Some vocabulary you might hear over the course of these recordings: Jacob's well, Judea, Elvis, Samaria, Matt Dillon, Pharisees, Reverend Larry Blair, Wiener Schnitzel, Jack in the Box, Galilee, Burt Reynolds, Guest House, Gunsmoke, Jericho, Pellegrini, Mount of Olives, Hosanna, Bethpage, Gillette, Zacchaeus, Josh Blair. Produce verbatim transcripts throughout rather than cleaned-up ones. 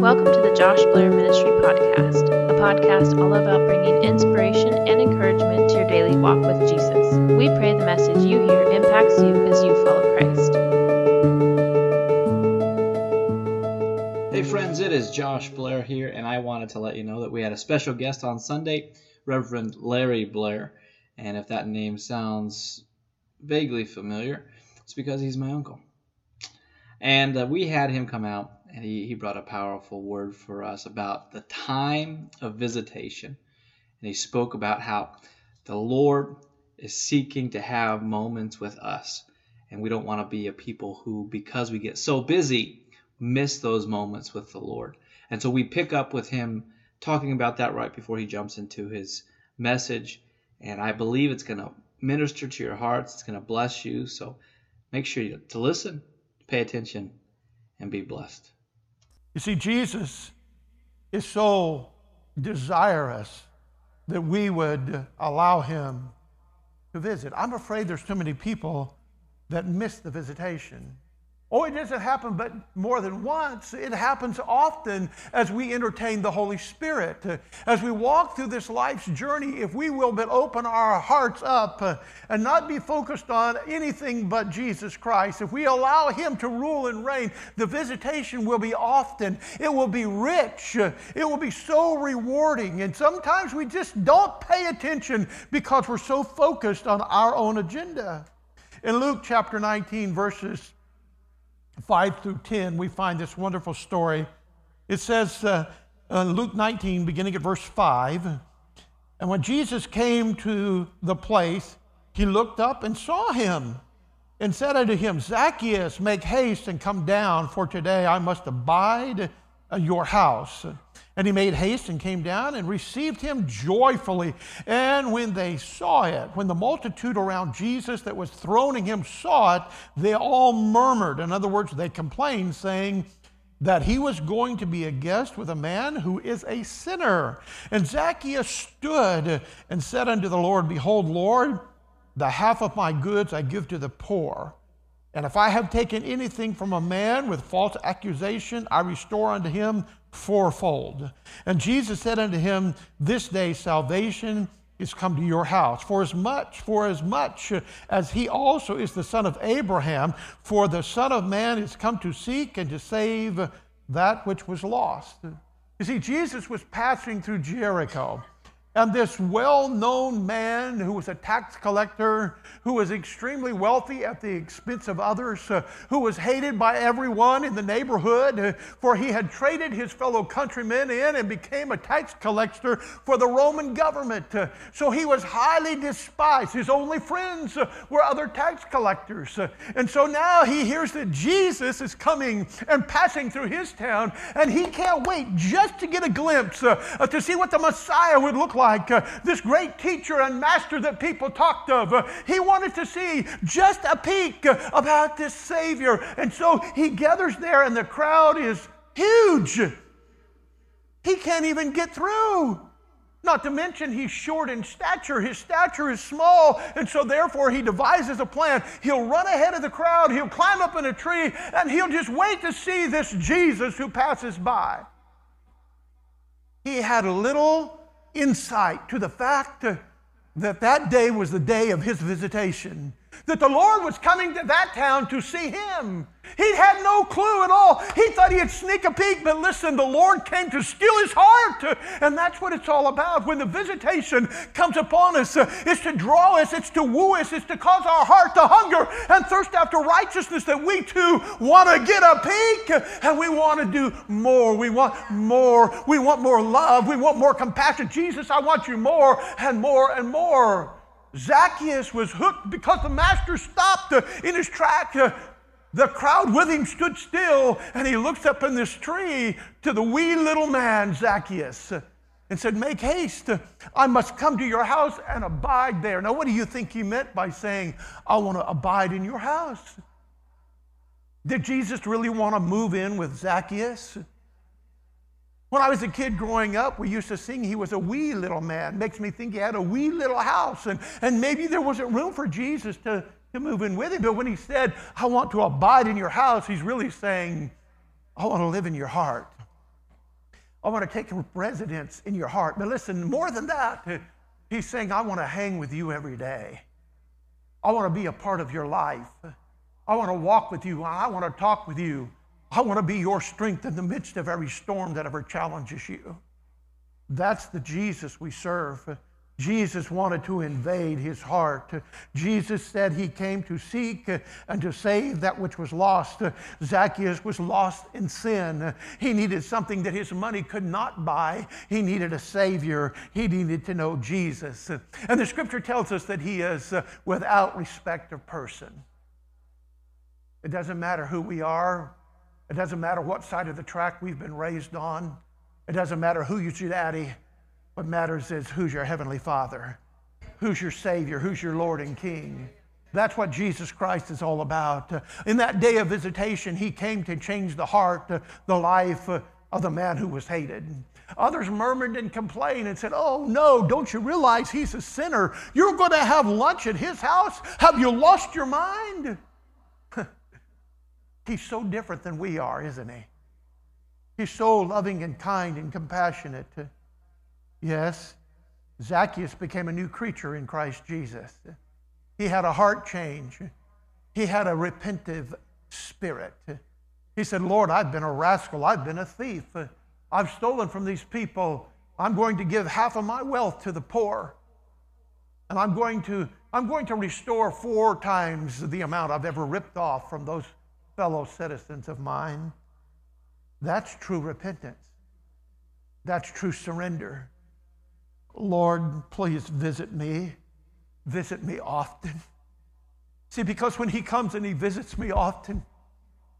Welcome to the Josh Blair Ministry Podcast, a podcast all about bringing inspiration and encouragement to your daily walk with Jesus. We pray the message you hear impacts you as you follow Christ. Hey friends, it is Josh Blair here, and I wanted to let you know that we had a special guest on Sunday, Reverend Larry Blair. And if that name sounds vaguely familiar, it's because he's my uncle. And uh, we had him come out, and he, he brought a powerful word for us about the time of visitation. And he spoke about how the Lord is seeking to have moments with us. And we don't want to be a people who, because we get so busy, miss those moments with the Lord. And so we pick up with him talking about that right before he jumps into his message. And I believe it's going to minister to your hearts. It's going to bless you. So make sure you, to listen, pay attention, and be blessed. You see, Jesus is so desirous that we would allow him to visit. I'm afraid there's too many people that miss the visitation. Oh, it doesn't happen but more than once. It happens often as we entertain the Holy Spirit. As we walk through this life's journey, if we will but open our hearts up and not be focused on anything but Jesus Christ, if we allow him to rule and reign, the visitation will be often. It will be rich. It will be so rewarding. And sometimes we just don't pay attention because we're so focused on our own agenda. In Luke chapter nineteen, verses five through ten, we find this wonderful story. It says uh, in Luke nineteen, beginning at verse five, and when Jesus came to the place, he looked up and saw him and said unto him, Zacchaeus, make haste and come down, for today I must abide at your house. And he made haste and came down and received him joyfully. And when they saw it, when the multitude around Jesus that was throning him saw it, they all murmured. In other words, they complained, saying that he was going to be a guest with a man who is a sinner. And Zacchaeus stood and said unto the Lord, Behold, Lord, the half of my goods I give to the poor. And if I have taken anything from a man with false accusation, I restore unto him fourfold. And Jesus said unto him, This day salvation is come to your house, for as much, for as much as he also is the son of Abraham, for the Son of Man is come to seek and to save that which was lost. You see, Jesus was passing through Jericho. And this well-known man who was a tax collector, who was extremely wealthy at the expense of others, uh, who was hated by everyone in the neighborhood, uh, for he had traded his fellow countrymen in and became a tax collector for the Roman government. Uh, so he was highly despised. His only friends uh, were other tax collectors. Uh, and so now he hears that Jesus is coming and passing through his town, and he can't wait just to get a glimpse, uh, uh, to see what the Messiah would look like. Like uh, this great teacher and master that people talked of. Uh, he wanted to see just a peek uh, about this Savior. And so he gathers there, and the crowd is huge. He can't even get through. Not to mention he's short in stature. His stature is small, and so therefore he devises a plan. He'll run ahead of the crowd. He'll climb up in a tree, and he'll just wait to see this Jesus who passes by. He had a little insight to the fact that that day was the day of his visitation, that the Lord was coming to that town to see him. He had no clue at all. He thought he'd sneak a peek, but listen, the Lord came to steal his heart, and that's what it's all about. When the visitation comes upon us, it's to draw us, it's to woo us, it's to cause our heart to hunger and thirst after righteousness, that we too want to get a peek, and we want to do more. We want more. We want more love. We want more compassion. Jesus, I want you more and more and more. Zacchaeus was hooked because the master stopped in his track. The crowd with him stood still, and he looks up in this tree to the wee little man, Zacchaeus, and said, Make haste, I must come to your house and abide there. Now, what do you think he meant by saying, I want to abide in your house? Did Jesus really want to move in with Zacchaeus? When I was a kid growing up, we used to sing, he was a wee little man. Makes me think he had a wee little house. And, and maybe there wasn't room for Jesus to, to move in with him. But when he said, I want to abide in your house, he's really saying, I want to live in your heart. I want to take residence in your heart. But listen, more than that, he's saying, I want to hang with you every day. I want to be a part of your life. I want to walk with you. I want to talk with you. I want to be your strength in the midst of every storm that ever challenges you. That's the Jesus we serve. Jesus wanted to invade his heart. Jesus said he came to seek and to save that which was lost. Zacchaeus was lost in sin. He needed something that his money could not buy. He needed a Savior. He needed to know Jesus. And the Scripture tells us that he is without respect of person. It doesn't matter who we are. It doesn't matter what side of the track we've been raised on. It doesn't matter who your daddy. What matters is who's your Heavenly Father, who's your Savior, who's your Lord and King. That's what Jesus Christ is all about. In that day of visitation, he came to change the heart, the life of the man who was hated. Others murmured and complained and said, oh no, don't you realize he's a sinner? You're going to have lunch at his house? Have you lost your mind? He's so different than we are, isn't he? He's so loving and kind and compassionate. Yes, Zacchaeus became a new creature in Christ Jesus. He had a heart change. He had a repentive spirit. He said, Lord, I've been a rascal. I've been a thief. I've stolen from these people. I'm going to give half of my wealth to the poor. And I'm going to, I'm going to restore four times the amount I've ever ripped off from those fellow citizens of mine. That's true repentance. That's true surrender. Lord, please visit me. Visit me often. See, because when he comes and he visits me often,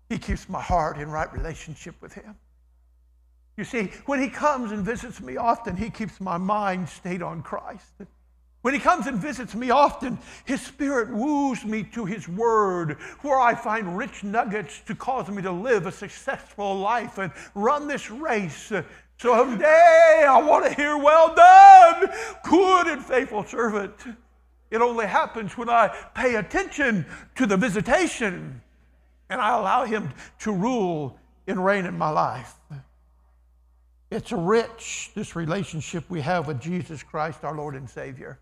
he keeps my heart in right relationship with him. You see, when he comes and visits me often, he keeps my mind stayed on Christ. When he comes and visits me often, his Spirit woos me to his word, where I find rich nuggets to cause me to live a successful life and run this race. So someday I want to hear, well done, good and faithful servant. It only happens when I pay attention to the visitation and I allow him to rule and reign in my life. It's rich, this relationship we have with Jesus Christ, our Lord and Savior.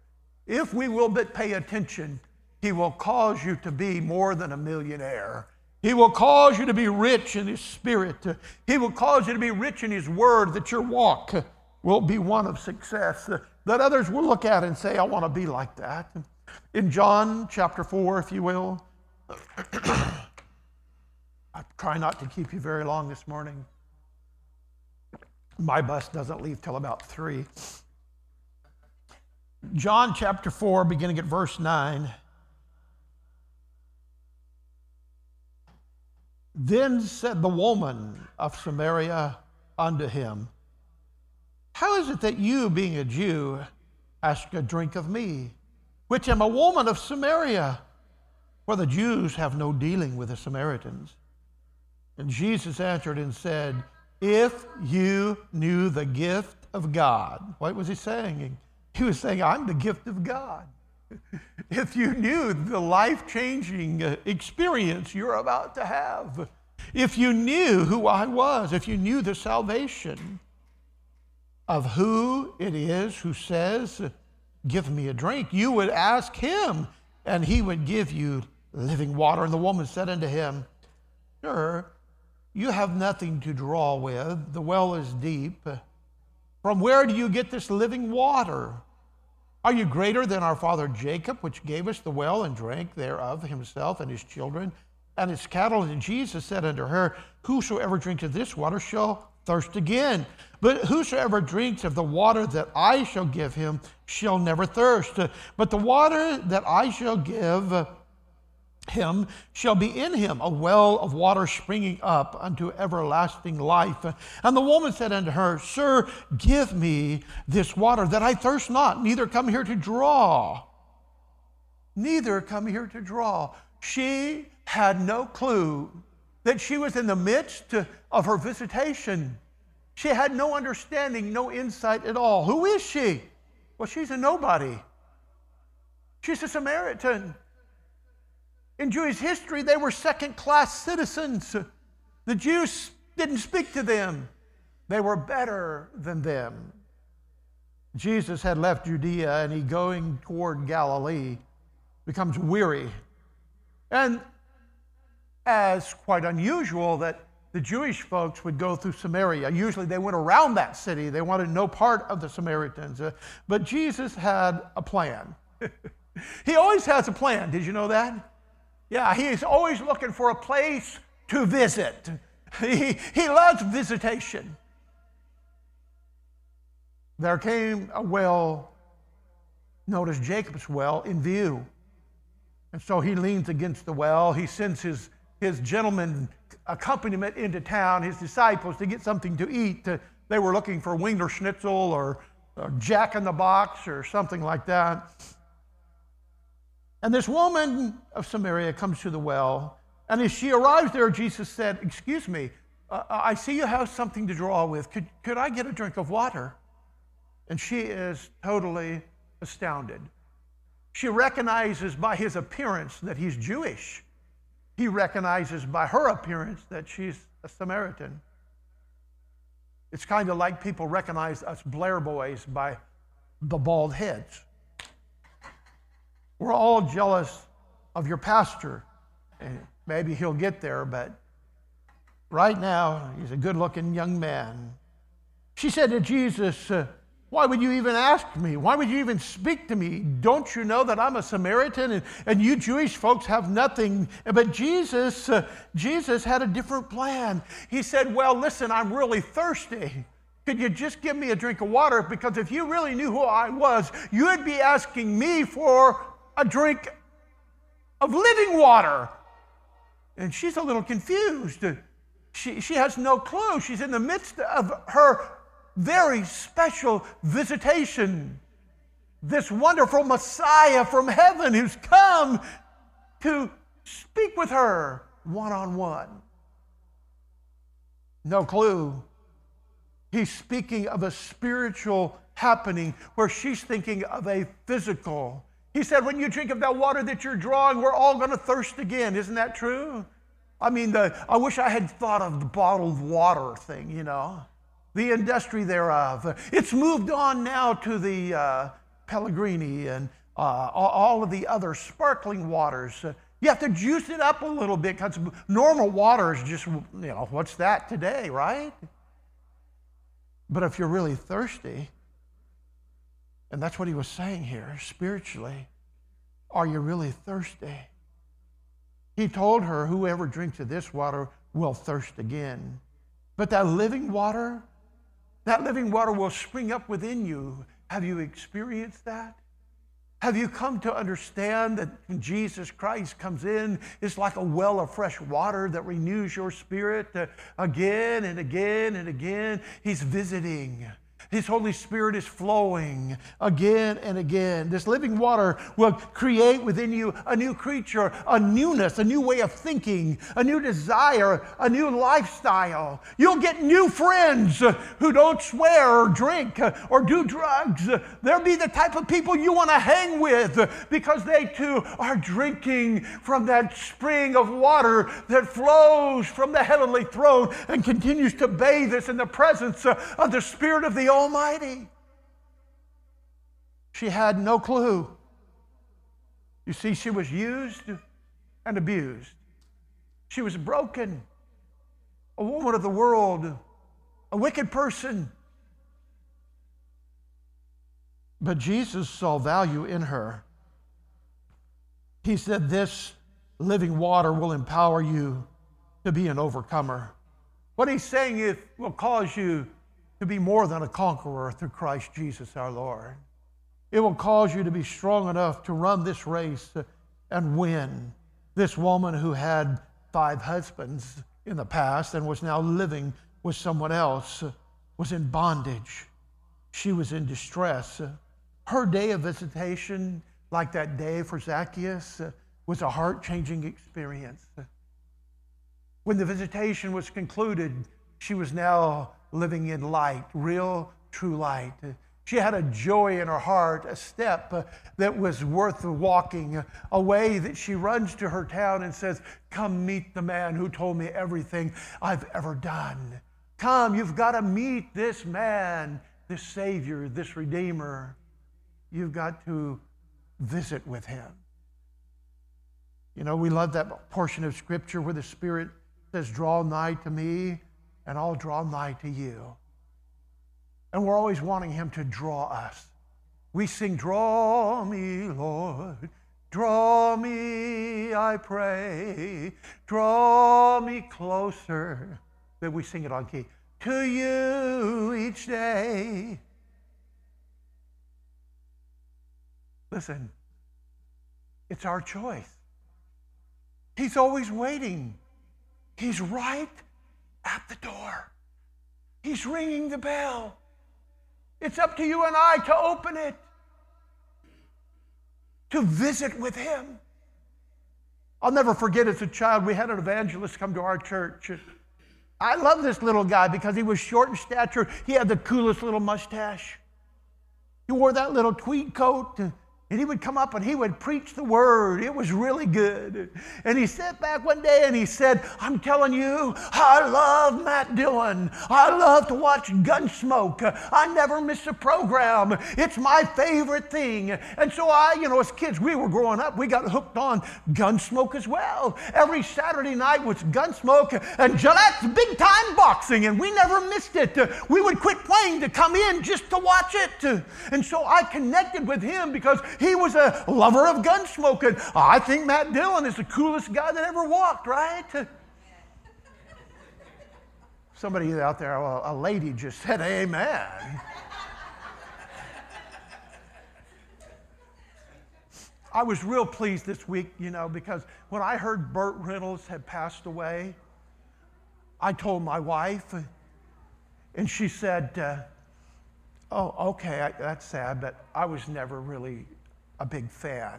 If we will but pay attention, he will cause you to be more than a millionaire. He will cause you to be rich in his Spirit. He will cause you to be rich in his word, that your walk will be one of success, that others will look at and say, I want to be like that. In John chapter four, if you will, I try not to keep you very long this morning. My bus doesn't leave till about three. John chapter four, beginning at verse nine. Then said the woman of Samaria unto him, how is it that you, being a Jew, ask a drink of me, which am a woman of Samaria? For the Jews have no dealing with the Samaritans. And Jesus answered and said, if you knew the gift of God. What was he saying? He was saying, I'm the gift of God. If you knew the life-changing experience you're about to have, if you knew who I was, if you knew the salvation of who it is who says, give me a drink, you would ask him, and he would give you living water. And the woman said unto him, sir, you have nothing to draw with. The well is deep. From where do you get this living water? Are you greater than our father Jacob, which gave us the well and drank thereof himself and his children and his cattle? And Jesus said unto her, whosoever drinks of this water shall thirst again. But whosoever drinks of the water that I shall give him shall never thirst. But the water that I shall give him shall be in him a well of water springing up unto everlasting life. And the woman said unto her, sir, give me this water, that I thirst not, neither come here to draw. Neither come here to draw. She had no clue that she was in the midst of her visitation. She had no understanding, no insight at all. Who is she? Well, she's a nobody. She's a Samaritan. In Jewish history, they were second-class citizens. The Jews didn't speak to them. They were better than them. Jesus had left Judea, and he, going toward Galilee, becomes weary. And as quite unusual that the Jewish folks would go through Samaria. Usually they went around that city. They wanted no part of the Samaritans. But Jesus had a plan. He always has a plan. Did you know that? Yeah, he is always looking for a place to visit. He, he loves visitation. There came a well known as Jacob's well in view. And so he leans against the well. He sends his, his gentleman accompaniment into town, his disciples, to get something to eat. They were looking for Wiener Schnitzel or, or Jack in the Box or something like that. And this woman of Samaria comes to the well. And as she arrives there, Jesus said, "Excuse me, uh, I see you have something to draw with. Could, could I get a drink of water?" And she is totally astounded. She recognizes by his appearance that he's Jewish. He recognizes by her appearance that she's a Samaritan. It's kind of like people recognize us Blair boys by the bald heads. We're all jealous of your pastor. And maybe he'll get there, but right now he's a good-looking young man. She said to Jesus, uh, "Why would you even ask me? Why would you even speak to me? Don't you know that I'm a Samaritan and, and you Jewish folks have nothing?" But Jesus, uh, Jesus had a different plan. He said, "Well, listen, I'm really thirsty. Could you just give me a drink of water? Because if you really knew who I was, you would be asking me for a drink of living water." And she's a little confused. She, she has no clue. She's in the midst of her very special visitation. This wonderful Messiah from heaven who's come to speak with her one-on-one. No clue. He's speaking of a spiritual happening where she's thinking of a physical. He said, when you drink of that water that you're drawing, we're all going to thirst again. Isn't that true? I mean, the, I wish I had thought of the bottled water thing, you know. The industry thereof. It's moved on now to the uh, Pellegrini and uh, all of the other sparkling waters. You have to juice it up a little bit because normal water is just, you know, what's that today, right? But if you're really thirsty, and that's what he was saying here spiritually, are you really thirsty? He told her, whoever drinks of this water will thirst again. But that living water, that living water will spring up within you. Have you experienced that? Have you come to understand that when Jesus Christ comes in, it's like a well of fresh water that renews your spirit again and again and again? He's visiting. His Holy Spirit is flowing again and again. This living water will create within you a new creature, a newness, a new way of thinking, a new desire, a new lifestyle. You'll get new friends who don't swear or drink or do drugs. They'll be the type of people you want to hang with because they too are drinking from that spring of water that flows from the heavenly throne and continues to bathe us in the presence of the Spirit of the Almighty. She had no clue. You see, she was used and abused. She was broken, a woman of the world, a wicked person. But Jesus saw value in her. He said, "This living water will empower you to be an overcomer." What he's saying is, will cause you to be more than a conqueror through Christ Jesus our Lord. It will cause you to be strong enough to run this race and win. This woman who had five husbands in the past and was now living with someone else was in bondage. She was in distress. Her day of visitation, like that day for Zacchaeus, was a heart-changing experience. When the visitation was concluded, she was now living in light, real, true light. She had a joy in her heart, a step that was worth walking, a way that she runs to her town and says, "Come meet the man who told me everything I've ever done." Come, you've got to meet this man, this Savior, this Redeemer. You've got to visit with him. You know, we love that portion of Scripture where the Spirit says, draw nigh to me, and I'll draw nigh to you. And we're always wanting him to draw us. We sing, draw me, Lord, draw me, I pray, draw me closer. Then we sing it on key. To you each day. Listen, it's our choice. He's always waiting. He's right at the door. He's ringing the bell. It's up to you and I to open it, to visit with him. I'll never forget as a child, we had an evangelist come to our church. I love this little guy because he was short in stature. He had the coolest little mustache. He wore that little tweed coat, and he would come up and he would preach the word. It was really good. And he sat back one day and he said, I'm telling you, I love Matt Dillon. I love to watch Gunsmoke. I never miss a program. It's my favorite thing. And so I, you know, as kids, we were growing up, we got hooked on Gunsmoke as well. Every Saturday night was Gunsmoke and Gillette's Big Time Boxing, and we never missed it. We would quit playing to come in just to watch it. And so I connected with him because he was a lover of Gunsmoke, and I think Matt Dillon is the coolest guy that ever walked, right? Yeah. Somebody out there, a lady just said, amen. I was real pleased this week, you know, because when I heard Burt Reynolds had passed away, I told my wife, and she said, uh, oh, okay, I, that's sad, but I was never really a big fan.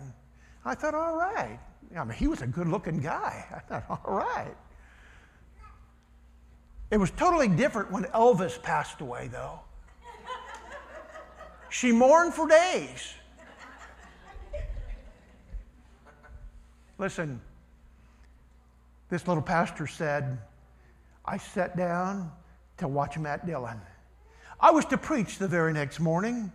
I thought, all right. I mean, he was a good-looking guy. I thought, all right. It was totally different when Elvis passed away, though. She mourned for days. Listen, this little pastor said, I sat down to watch Matt Dillon. I was to preach the very next morning.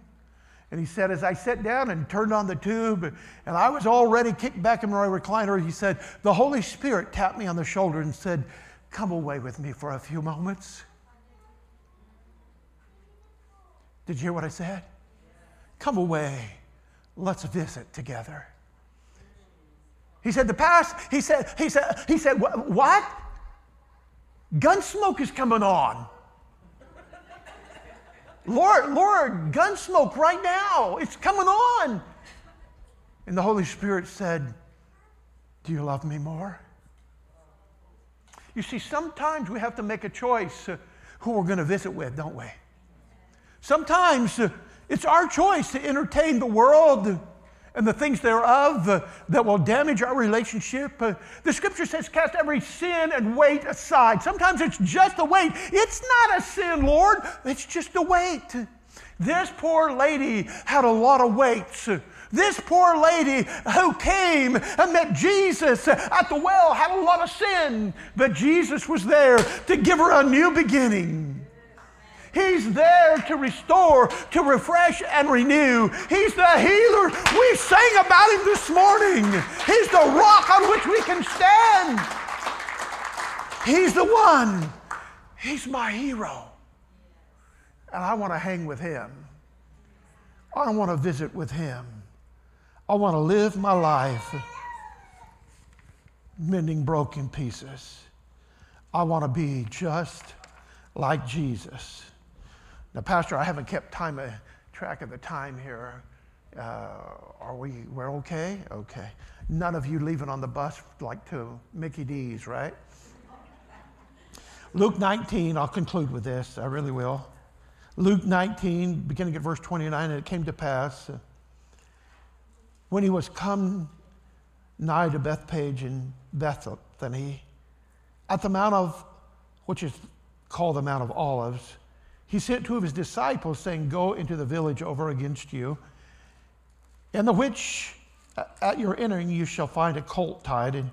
And he said, as I sat down and turned on the tube, and I was already kicked back in my recliner, he said, the Holy Spirit tapped me on the shoulder and said, come away with me for a few moments. Did you hear what I said? Come away. Let's visit together. He said, the past, he said, he said, he said, what? Gunsmoke is coming on. Lord, Lord, Gunsmoke right now. It's coming on. And the Holy Spirit said, do you love me more? You see, sometimes we have to make a choice who we're going to visit with, don't we? Sometimes it's our choice to entertain the world and the things thereof uh, that will damage our relationship. Uh, the Scripture says, cast every sin and weight aside. Sometimes it's just a weight. It's not a sin, Lord. It's just a weight. This poor lady had a lot of weights. This poor lady who came and met Jesus at the well had a lot of sin, but Jesus was there to give her a new beginning. He's there to restore, to refresh, and renew. He's the healer. We sang about him this morning. He's the rock on which we can stand. He's the one. He's my hero. And I want to hang with him. I want to visit with him. I want to live my life mending broken pieces. I want to be just like Jesus. Now, Pastor, I haven't kept time uh, track of the time here. Uh, are we, we're okay? Okay. None of you leaving on the bus like to Mickey D's, right? Luke nineteen, I'll conclude with this. I really will. Luke nineteen, beginning at verse twenty-nine, and it came to pass, uh, when he was come nigh to Bethpage in Bethany, at the Mount of, which is called the Mount of Olives, he sent two of his disciples, saying, go into the village over against you, in the which at your entering you shall find a colt tied, and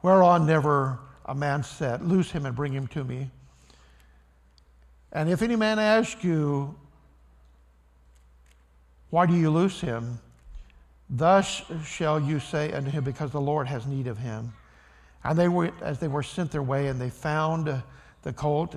whereon never a man sat. Loose him and bring him to me. And if any man asks you, why do you loose him? Thus shall you say unto him, because the Lord has need of him. And they went, as they were sent their way, and they found the colt,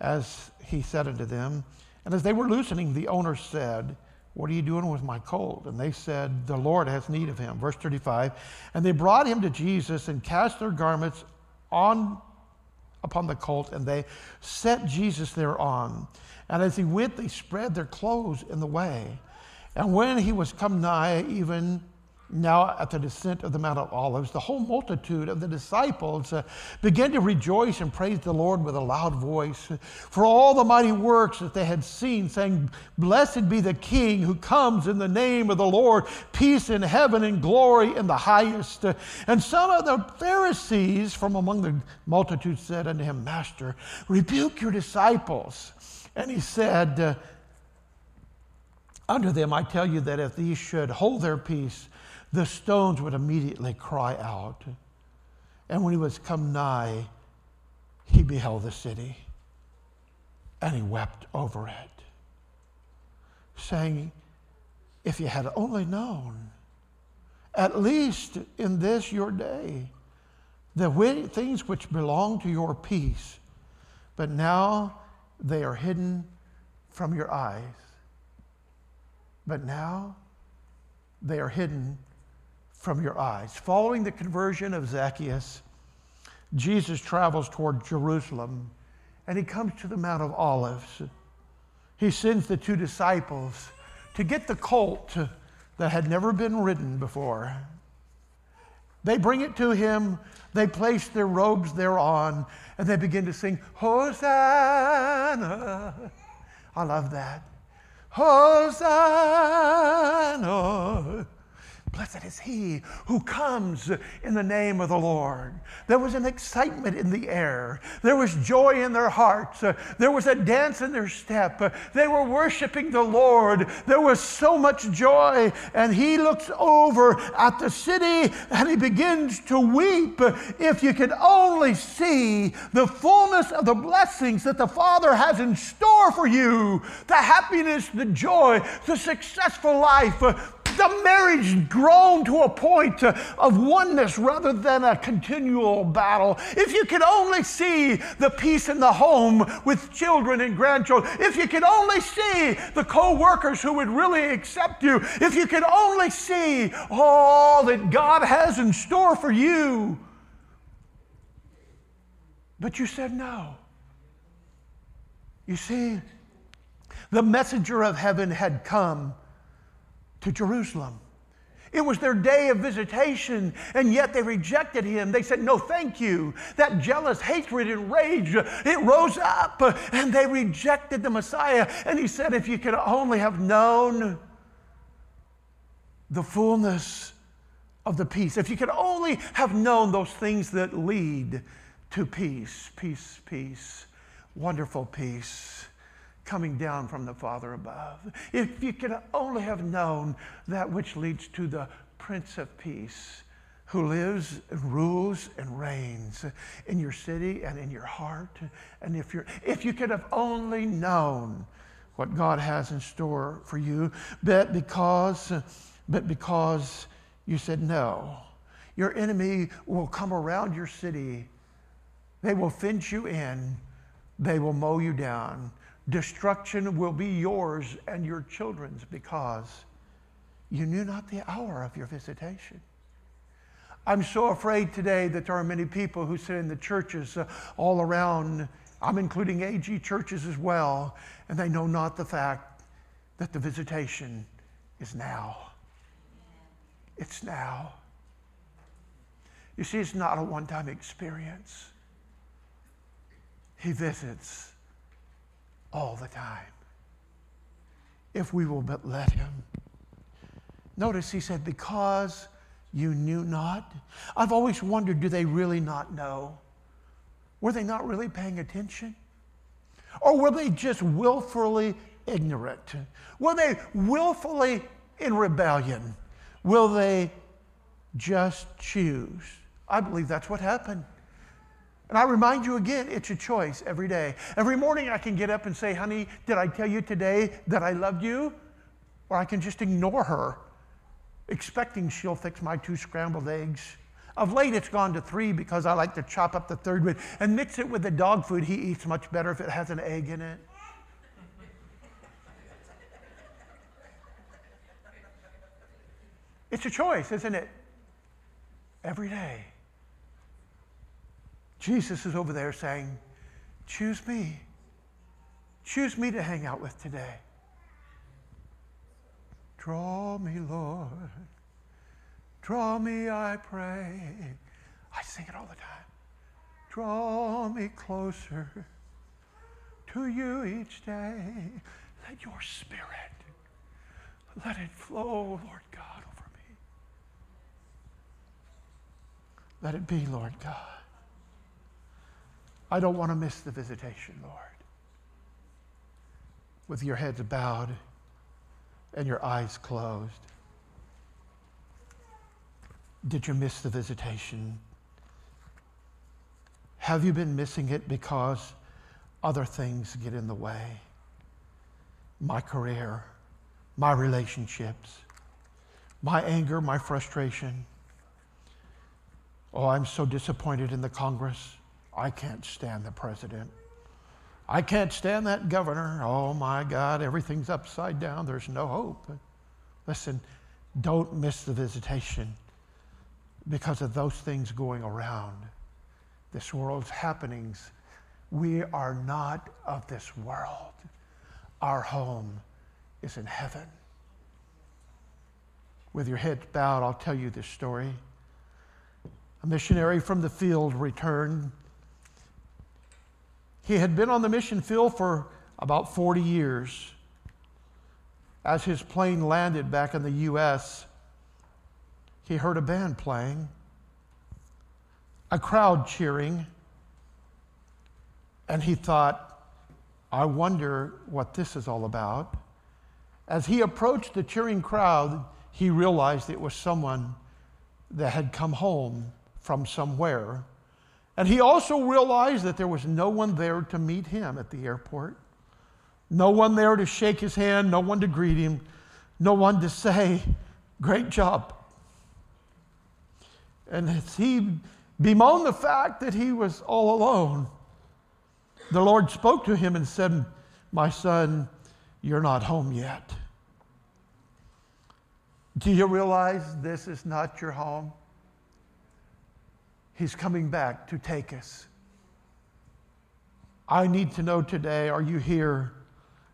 as he said unto them. And as they were loosening, the owner said, what are you doing with my colt? And they said, the Lord has need of him. Verse thirty-five, and they brought him to Jesus and cast their garments on upon the colt, and they set Jesus thereon. And as he went, they spread their clothes in the way. And when he was come nigh, even now at the descent of the Mount of Olives, the whole multitude of the disciples uh, began to rejoice and praise the Lord with a loud voice for all the mighty works that they had seen, saying, blessed be the King who comes in the name of the Lord, peace in heaven and glory in the highest. And some of the Pharisees from among the multitude said unto him, Master, rebuke your disciples. And he said uh, unto them, I tell you that if these should hold their peace, the stones would immediately cry out. And when he was come nigh, he beheld the city, and he wept over it, saying, if you had only known, at least in this your day, the things which belong to your peace, but now they are hidden from your eyes. But now they are hidden from your eyes. Following the conversion of Zacchaeus, Jesus travels toward Jerusalem, and he comes to the Mount of Olives. He sends the two disciples to get the colt that had never been ridden before. They bring it to him, they place their robes thereon, and they begin to sing, Hosanna. I love that. Hosanna. Blessed is he who comes in the name of the Lord. There was an excitement in the air. There was joy in their hearts. There was a dance in their step. They were worshiping the Lord. There was so much joy. And he looks over at the city and he begins to weep. If you could only see the fullness of the blessings that the Father has in store for you, the happiness, the joy, the successful life, the marriage grown to a point of oneness rather than a continual battle. If you could only see the peace in the home with children and grandchildren. If you could only see the co-workers who would really accept you. If you could only see all that God has in store for you. But you said no. You see, the messenger of heaven had come to Jerusalem. It was their day of visitation, and yet they rejected him. They said, no, thank you. That jealous hatred and rage, it rose up, and they rejected the Messiah. And he said, if you could only have known the fullness of the peace, if you could only have known those things that lead to peace, peace, peace, wonderful peace, coming down from the Father above. If you could only have known that which leads to the Prince of Peace, who lives and rules and reigns in your city and in your heart. And if you're, if you could have only known what God has in store for you, but because, but because you said no, your enemy will come around your city. They will fence you in. They will mow you down. Destruction will be yours and your children's because you knew not the hour of your visitation. I'm so afraid today that there are many people who sit in the churches all around, I'm including A G churches as well, and they know not the fact that the visitation is now. It's now. You see, it's not a one-time experience. He visits all the time, if we will but let him. Notice he said, because you knew not. I've always wondered, do they really not know? Were they not really paying attention? Or were they just willfully ignorant? Were they willfully in rebellion? Will they just choose? I believe that's what happened. And I remind you again, it's a choice every day. Every morning I can get up and say, honey, did I tell you today that I loved you? Or I can just ignore her, expecting she'll fix my two scrambled eggs. Of late, it's gone to three because I like to chop up the third one and mix it with the dog food he eats much better if it has an egg in it. It's a choice, isn't it? Every day. Jesus is over there saying, choose me. Choose me to hang out with today. Draw me, Lord. Draw me, I pray. I sing it all the time. Draw me closer to you each day. Let your spirit, let it flow, Lord God, over me. Let it be, Lord God. I don't want to miss the visitation, Lord. With your heads bowed and your eyes closed. Did you miss the visitation? Have you been missing it because other things get in the way? My career, my relationships, my anger, my frustration. Oh, I'm so disappointed in the Congress. I can't stand the president. I can't stand that governor. Oh my God, everything's upside down. There's no hope. Listen, don't miss the visitation because of those things going around. This world's happenings. We are not of this world. Our home is in heaven. With your heads bowed, I'll tell you this story. A missionary from the field returned. He had been on the mission field for about forty years. As his plane landed back in the U S, he heard a band playing, a crowd cheering, and he thought, I wonder what this is all about. As he approached the cheering crowd, he realized it was someone that had come home from somewhere. And he also realized that there was no one there to meet him at the airport. No one there to shake his hand, no one to greet him, no one to say, great job. And as he bemoaned the fact that he was all alone, the Lord spoke to him and said, my son, you're not home yet. Do you realize this is not your home? He's coming back to take us. I need to know today, are you here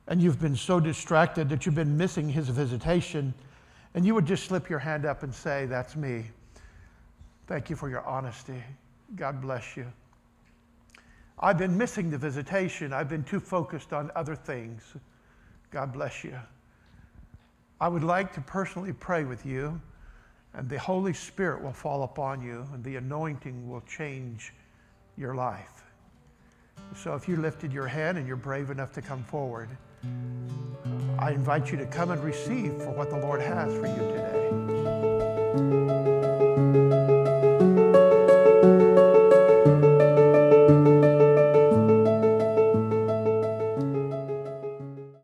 and you've been so distracted that you've been missing his visitation, and you would just slip your hand up and say, that's me. Thank you for your honesty. God bless you. I've been missing the visitation. I've been too focused on other things. God bless you. I would like to personally pray with you. And the Holy Spirit will fall upon you, and the anointing will change your life. So if you lifted your hand and you're brave enough to come forward, I invite you to come and receive for what the Lord has for you today.